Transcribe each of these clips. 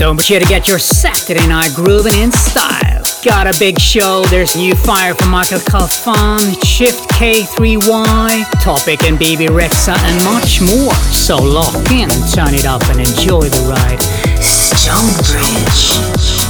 Stonebridge here to get your Saturday night grooving in style. Got a big show, there's new fire from Michael Calfan, Shift K3Y, Topic and BB Rexha, and much more. So lock in, turn it up, and enjoy the ride. Stonebridge. Away.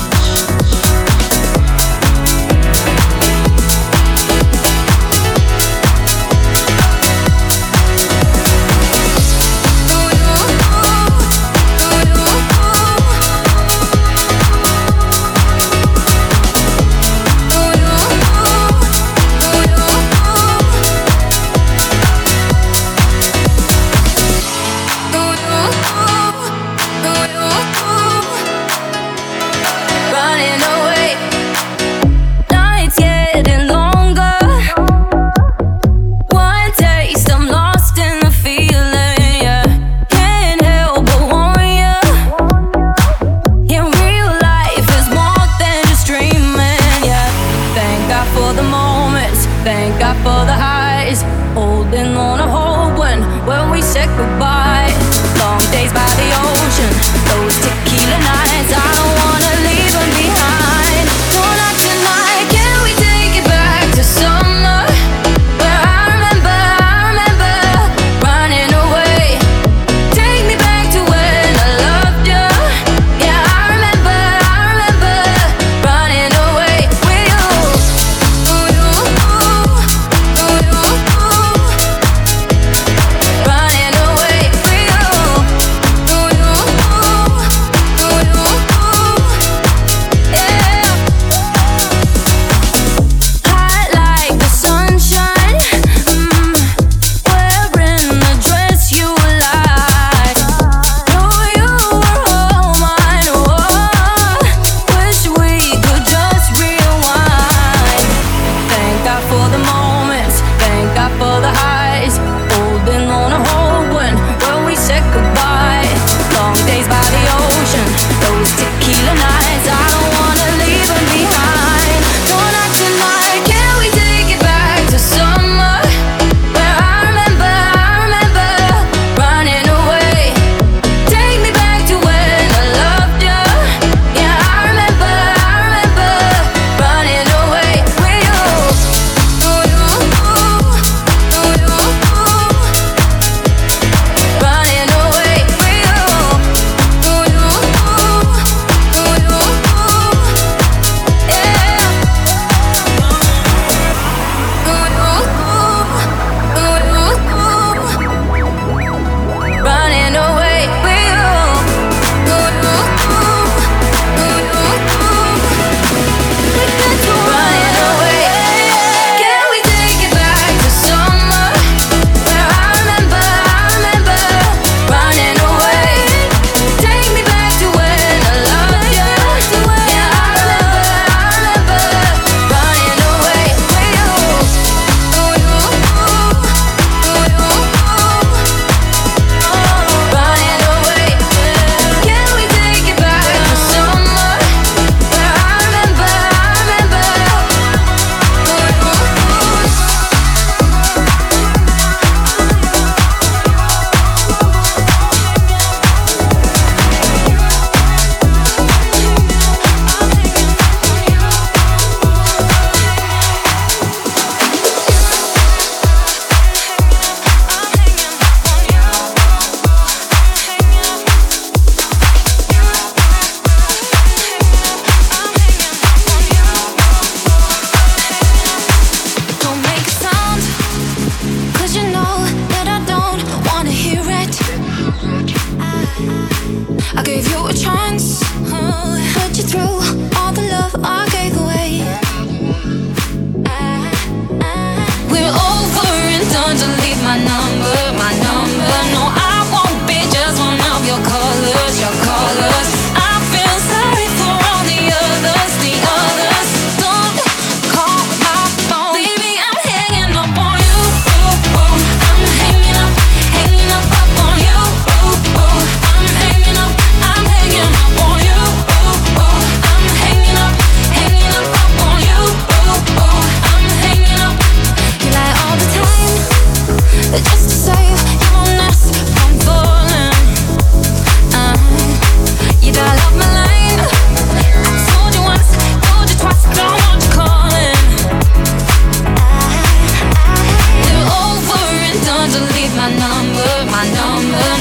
my number,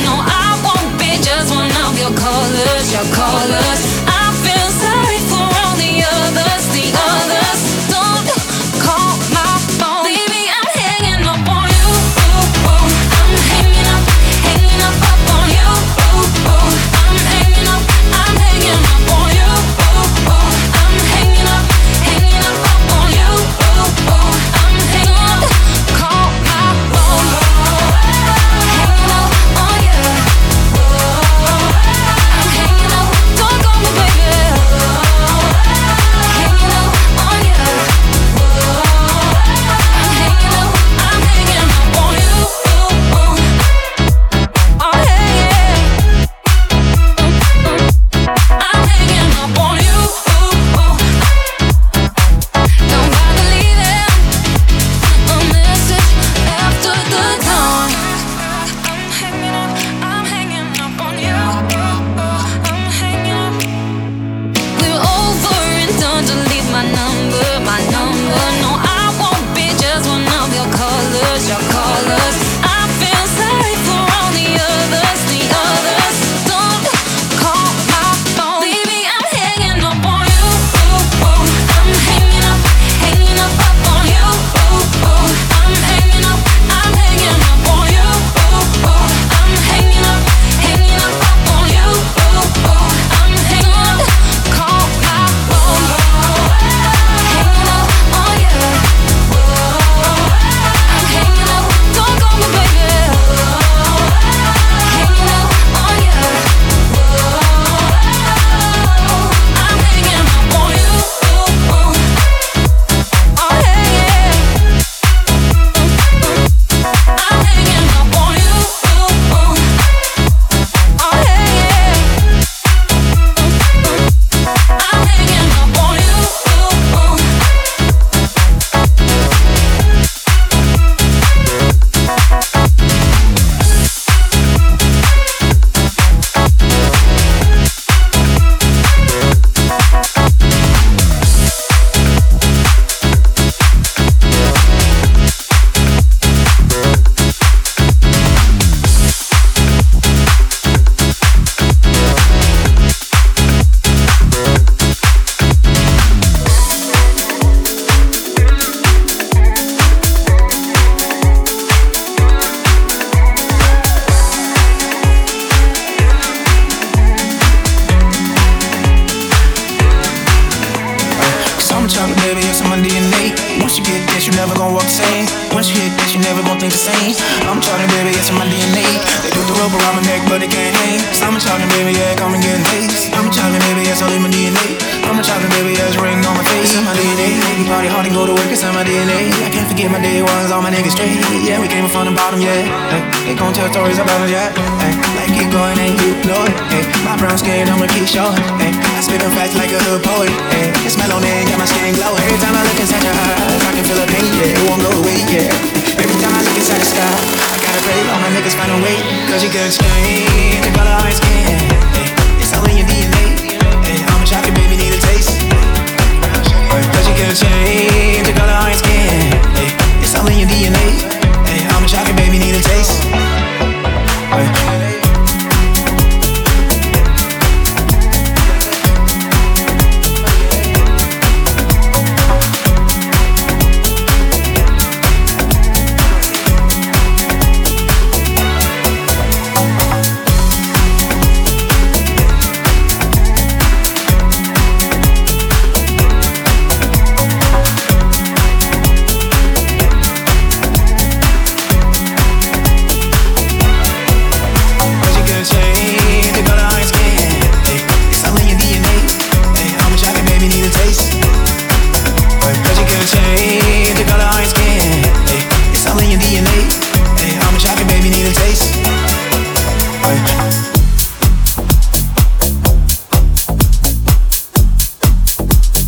no, I won't be just one of your callers, your callers. I feel sorry for all the others, the others. Don't call my phone, baby, I'm hanging up on you, ooh, ooh. I'm hanging up, up on you, ooh, ooh. I'm hanging up on you, ooh, ooh. I'm hanging up, up on you, ooh, ooh. I'm hanging up, call my phone, hanging up on you, ooh. I'm hanging up, don't call me baby, hanging up on you, ooh. I'm hanging up on you, ooh, ooh. Oh yeah, yeah. I'm hanging up on you, ooh, ooh. Don't bother leaving a message after the tone. I'm hanging up on you, ooh, ooh. I'm hanging up. We're over and done, delete my number, no, I won't be just one of your callers, your callers. I feel sorry for all the others, the others. Don't call my phone, baby, I'm hanging up on you, ooh, ooh. I'm hanging up on you, ooh, ooh. I'm hanging up on you, ooh, ooh. I'm hanging up on you, ooh, ooh. I'm hanging up, call my phone, hanging up on you, ooh. I'm hanging up, don't call me baby, hanging up on you, ooh. I'm hanging up on you, ooh, ooh. Oh yeah, yeah. I'm hanging up on you, ooh, ooh. Oh yeah, yeah. I'm hanging up on you, ooh, ooh. Sometimes, baby, it's in my DNA. Once you get this, you never gon' walk the same. Once you hit this, you never gon' think the same. I'm charging, baby, it's in my DNA. They put the rope around my neck, but they can't hang. So I'm charging, baby, yeah, come and get taste. I'm charging, baby, yes, all in my DNA. I'm charging, baby, yeah, it's ringing on my face. It's in my DNA. Make me party hard and go to work, it's in my DNA. I can't forget my day ones, all my niggas straight. Yeah, we came up from the bottom, yeah. They gon' tell stories about us, yeah. Like it going, ain't you know it. My brown skin, I'ma keep showing. I spit them facts like a hood poet. It's my on it. Got my skin glow. Every time I look inside your eyes, I can feel a pain, yeah, it won't go away, yeah. Every time I look inside the sky, I gotta pray, all my niggas find a way. Cause you can explain the color of your skin, it's all in your DNA. I'm a chocolate baby, need a taste. Cause you can explain the color of your skin, it's all in your DNA. I'm a chocolate baby, need a taste. Cause you can change the color of your skin, it's all in your DNA. I'm a chocolate baby, need a taste. Cause you can change the color of your skin, it's all in your DNA. I'm a chocolate baby,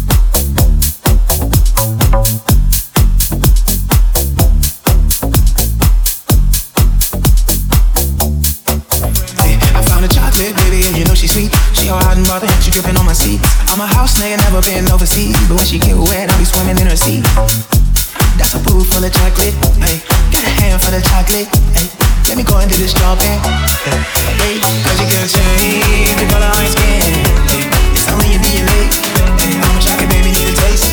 need a taste. I found a chocolate baby and you know she's sweet. She all hot and bothered, she dripping on my seat. I'm a house nigga, never been overseas, but when she get wet, I'll be swimming in her seat. That's a pool full of chocolate, ayy. Got a hand full of chocolate, ayy. Let me go and do this dropping. Hey, cause you can't change the color of your skin. Hey, it's only in DNA. Hey, how much I can maybe need a taste.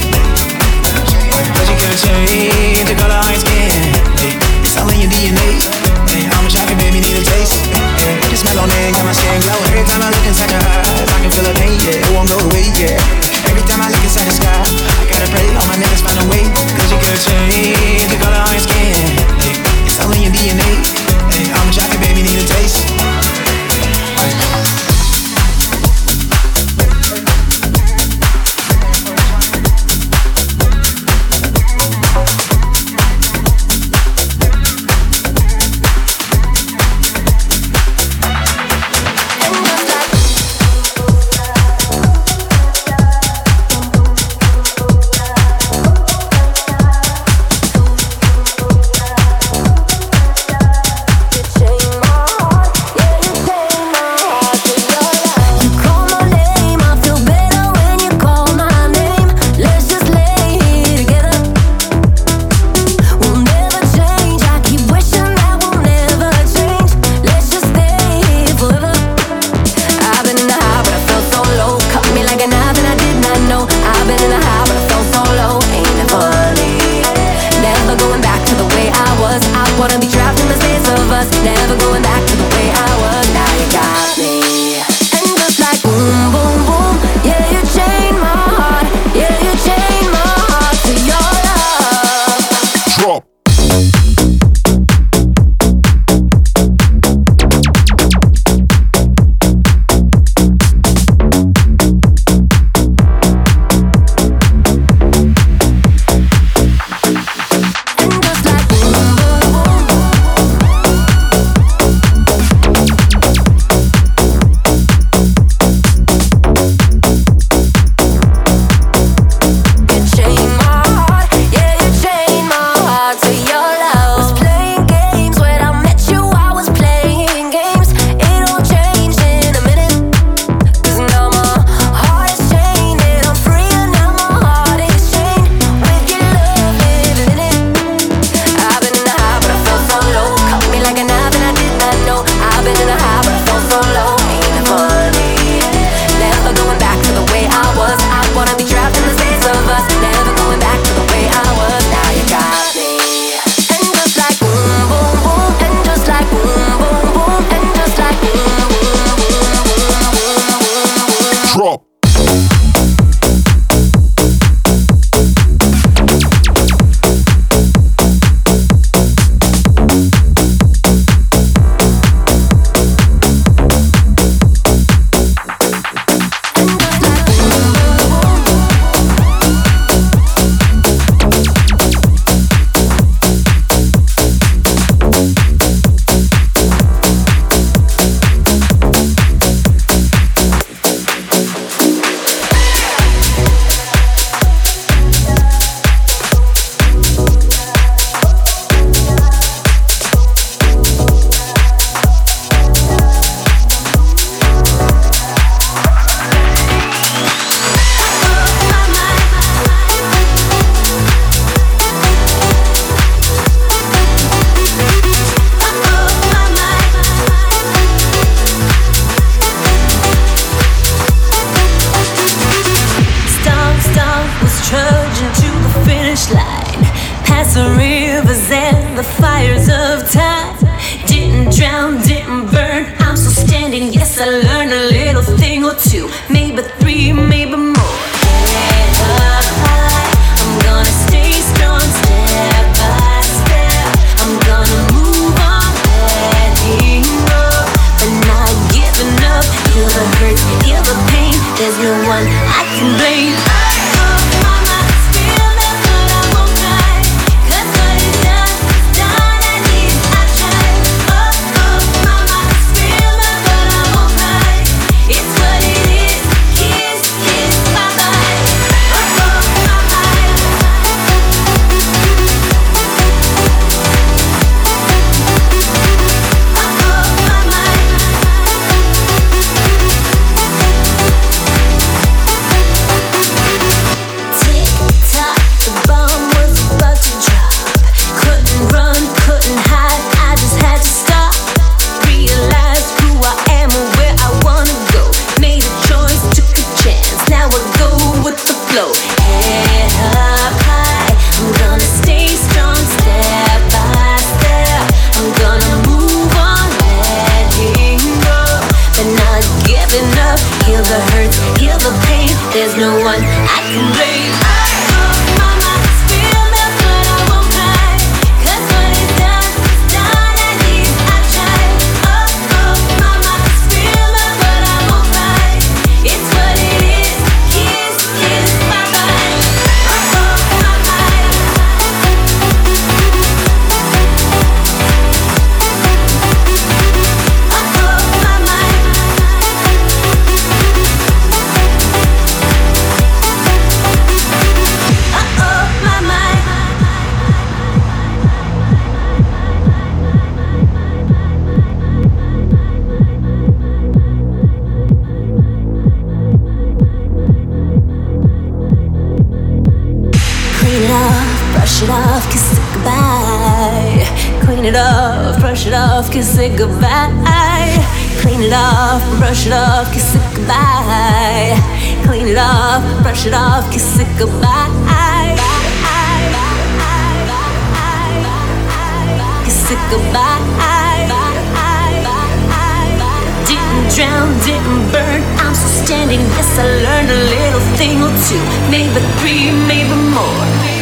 Cause you can't change the color of your skin. Hey, it's only in DNA. Hey, how much I can maybe need a taste. The smell on it, got my skin glowing. Every time I look inside your eyes, I can feel the pain, yeah, it won't go away, yeah. Every time I look inside the sky, I gotta pray, all my niggas find a way. Cause you can't change the color of your skin. It's only in DNA. Hey, I'm a jacket, baby, need a taste. brush it off, kiss it goodbye. Clean it off, brush it off, kiss it goodbye. Clean it off, brush it off, kiss it goodbye. Clean it off, brush it off, kiss it goodbye. Kiss it goodbye. Drowned, didn't burn, I'm still standing. Yes, I learned a little thing or two, maybe three, maybe more.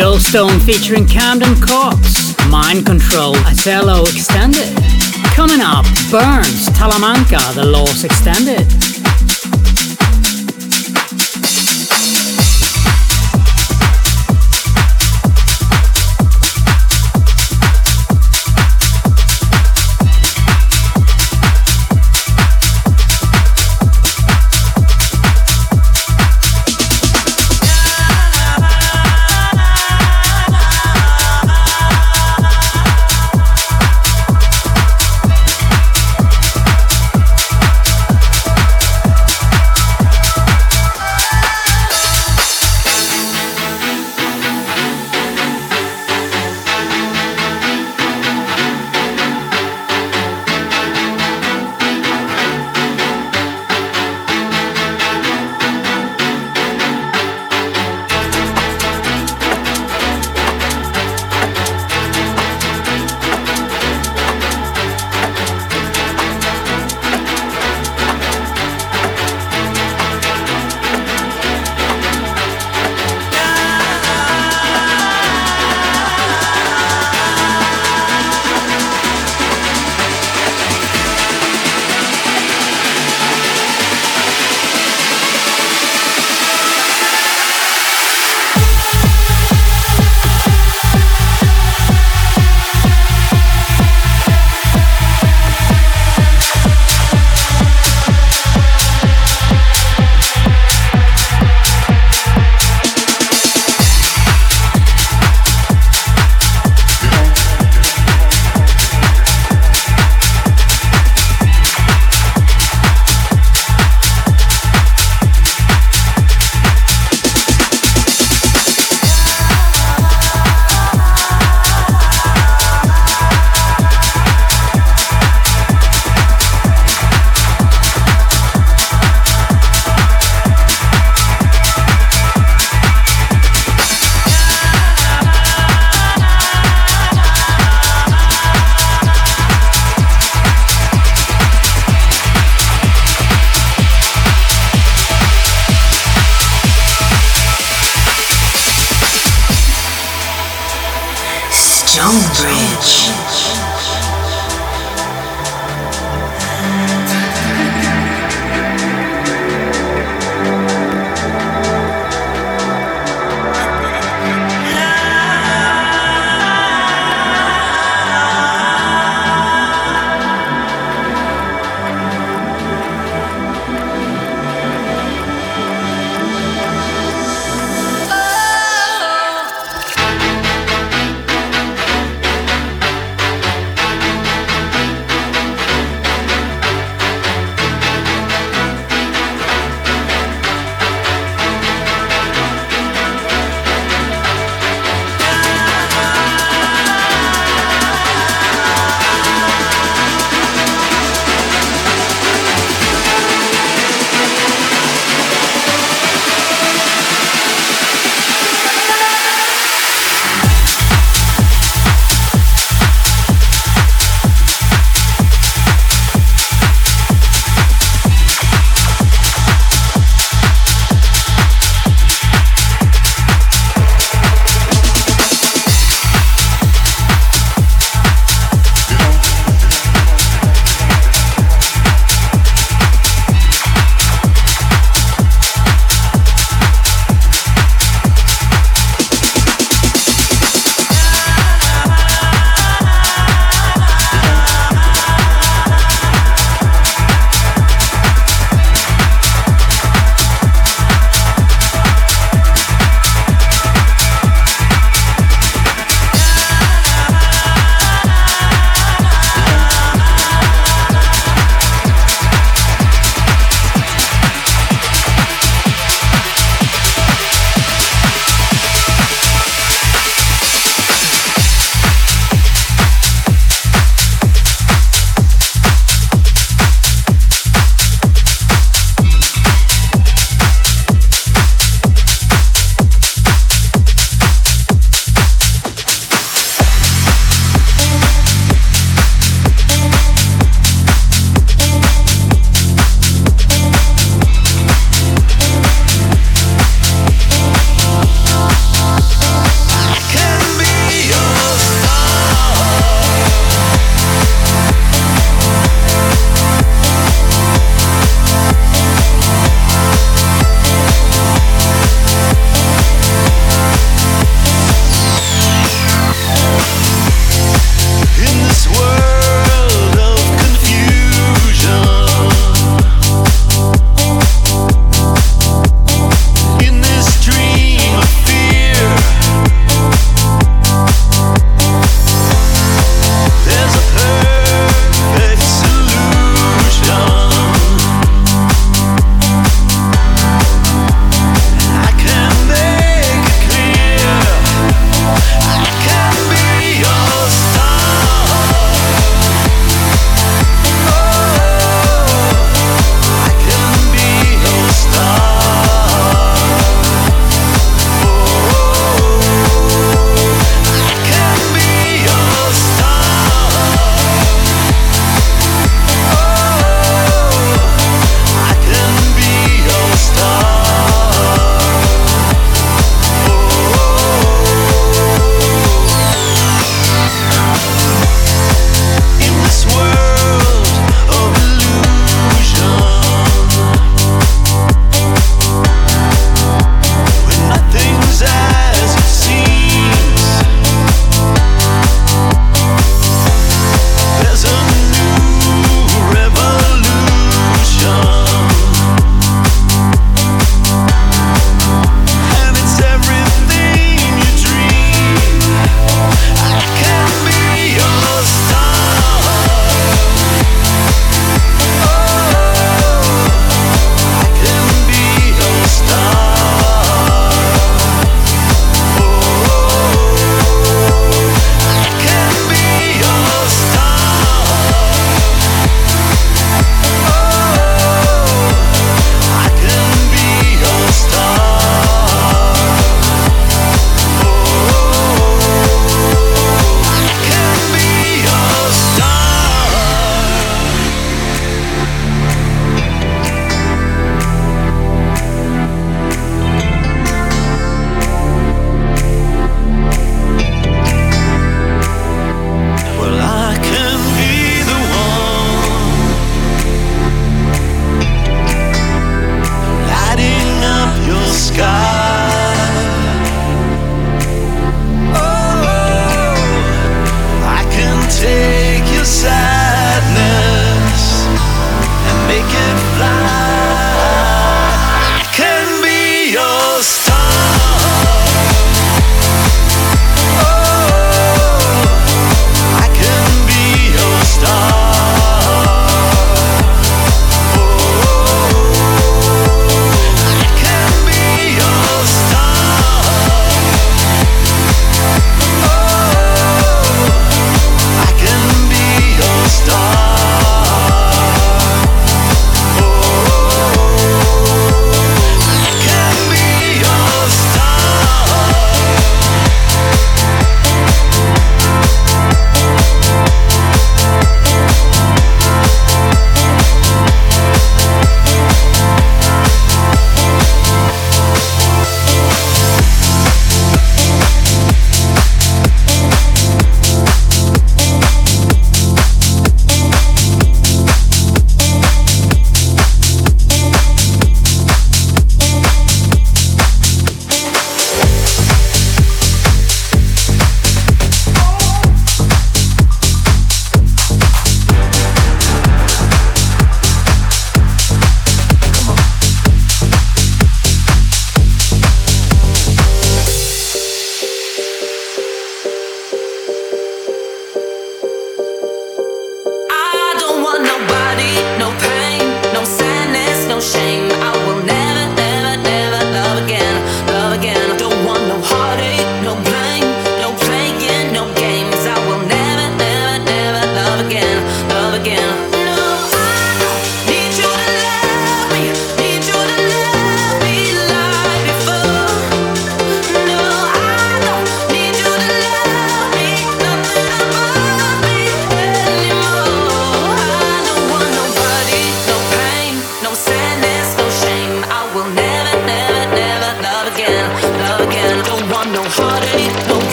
Goldstone featuring Camden Cox, Mind Control, Acello Extended. Coming up, Burns, Talamanca, The Loss Extended.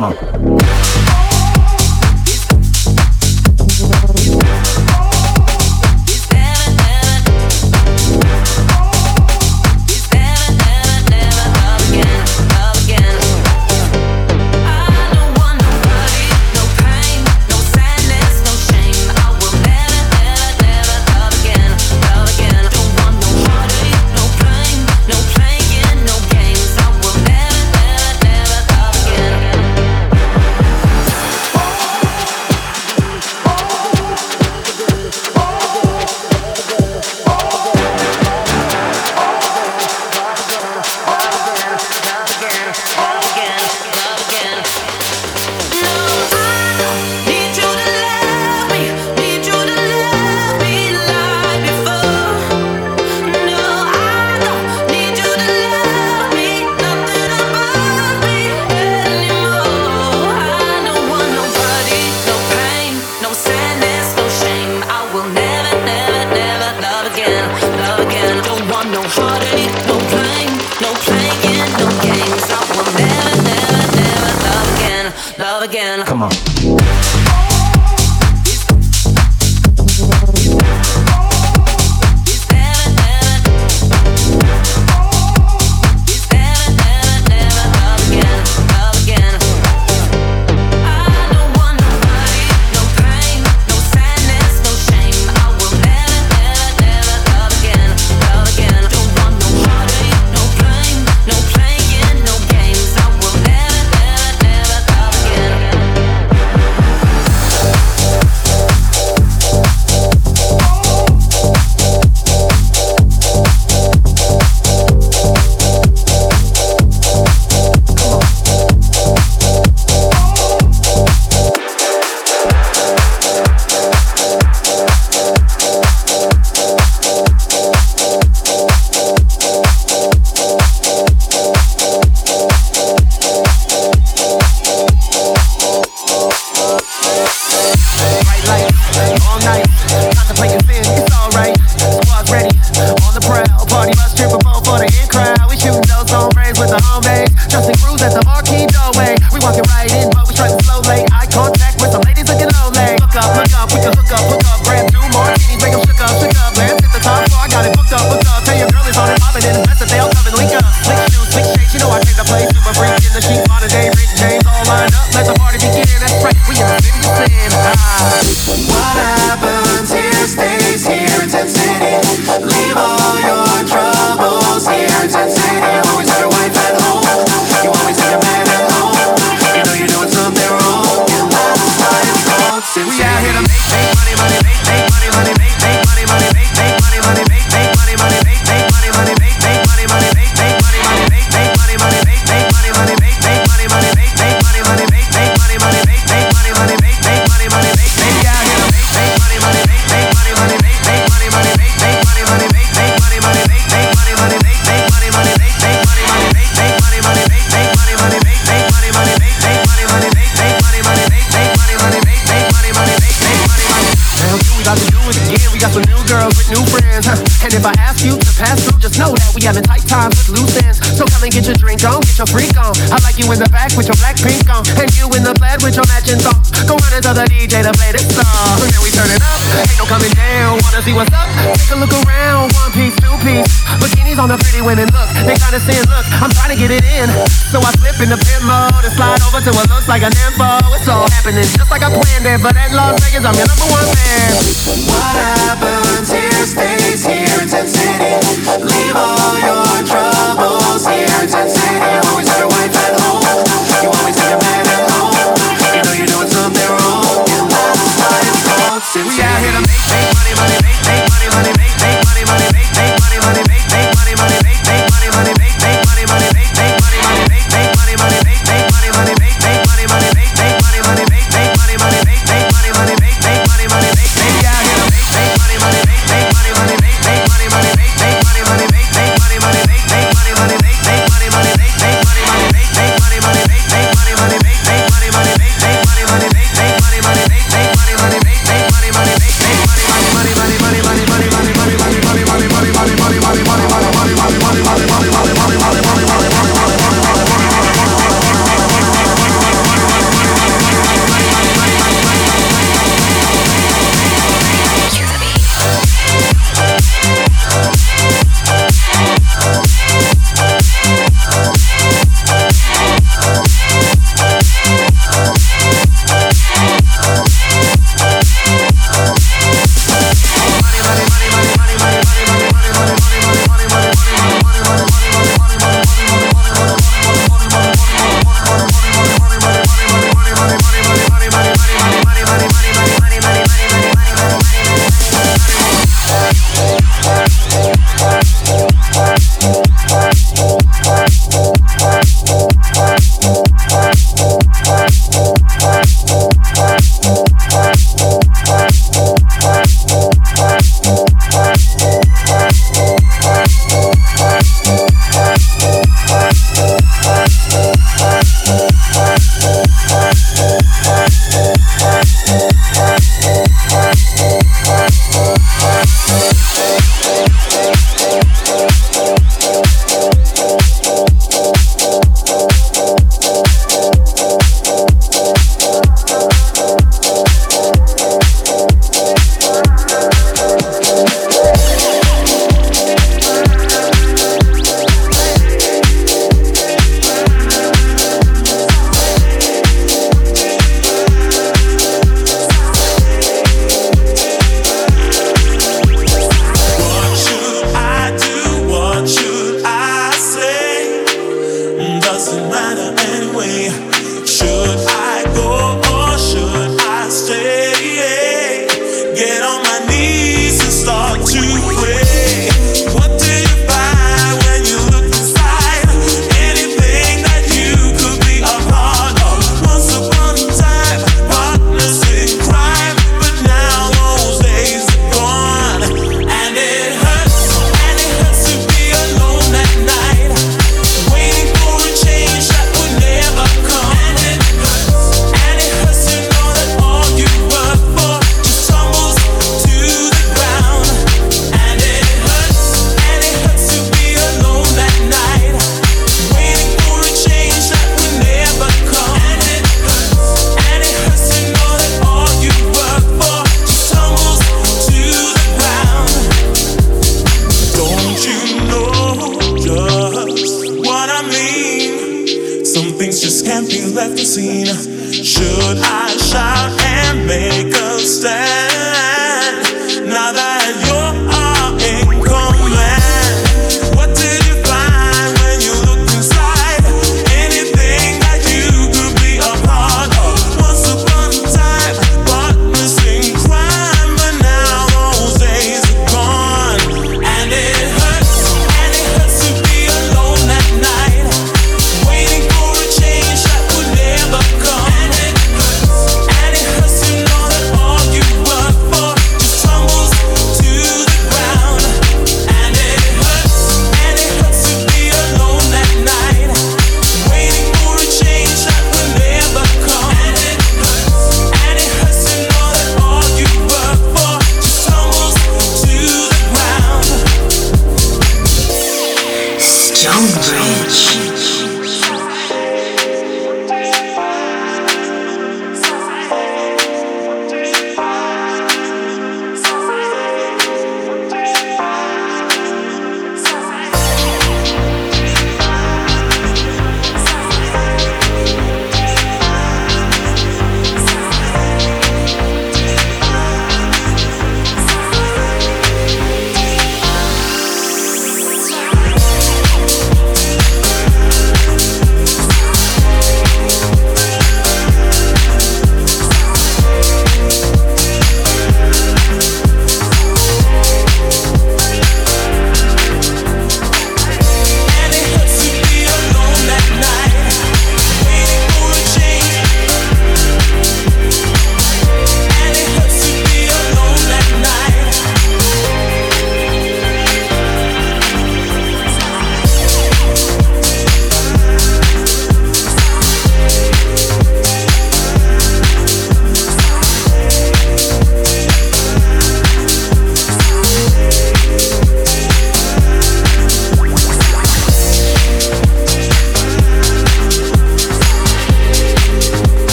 Talamanca. Like an info, it's all happening just like I planned it. But at Las Vegas, I'm your number one man. What happens here stays here in Ten City. Leave all your troubles here in Ten City. You always have your wife at home. You always have your man at home. You know you're doing something wrong. And that's why it's called Sin City. We out here to make money, money, make money, money, make money, money, make money, money, make money, money, make money, money, make money, money, make money, money, make money, money, make money, money, make. Money, make money, money, make money, money, make money, money. understand now that you're in command. What did you find when you looked inside? Anything that you could be a part of. Once upon a time, partners in crime, but now those days are gone. And it hurts to be alone at night, waiting for a change that would never come. And it hurts to know that all you were.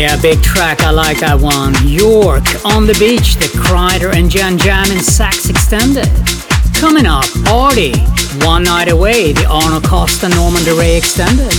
Yeah, big track, I like that one. York, On the Beach, the Kreider and Jan and Sax Extended. Coming up, Artie, One Night Away, the Arnold Costa, Norman DeRay Extended.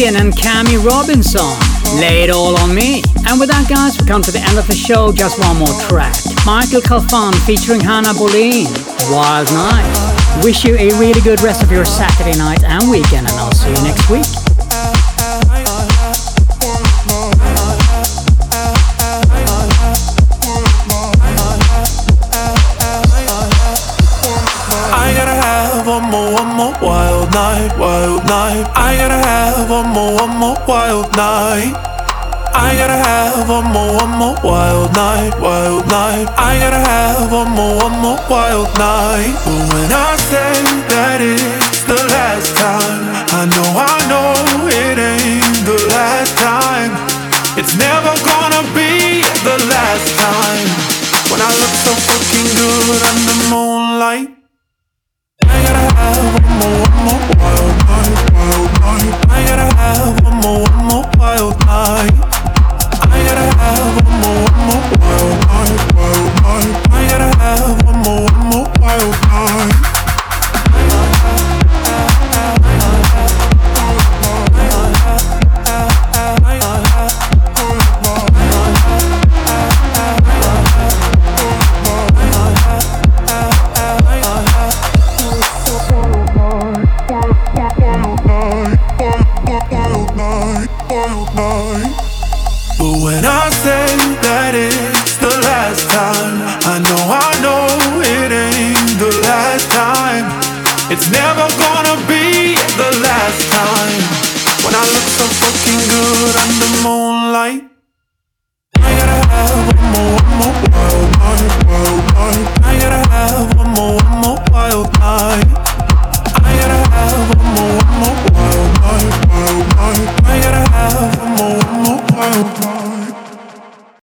And Cammy Robinson, Lay It All On Me. And with that, guys, we come to the end of the show. Just one more track, Michael Calfan featuring Hannah Boleyn, Wild Night. Wish you a really good rest of your Saturday night and weekend, and I'll see you next week. Wild night, I gotta have one more wild night. I gotta have one more wild night. I gotta have one more wild night. But when I say that it's the last time, I know it ain't the last time. It's never gonna be the last time. When I look so fucking good in the moonlight, I gotta have one more wild night, wild night. I gotta have one more wild night. I gotta have one more wild night, wild night. I gotta have one more wild night. But when I say that it's the last time,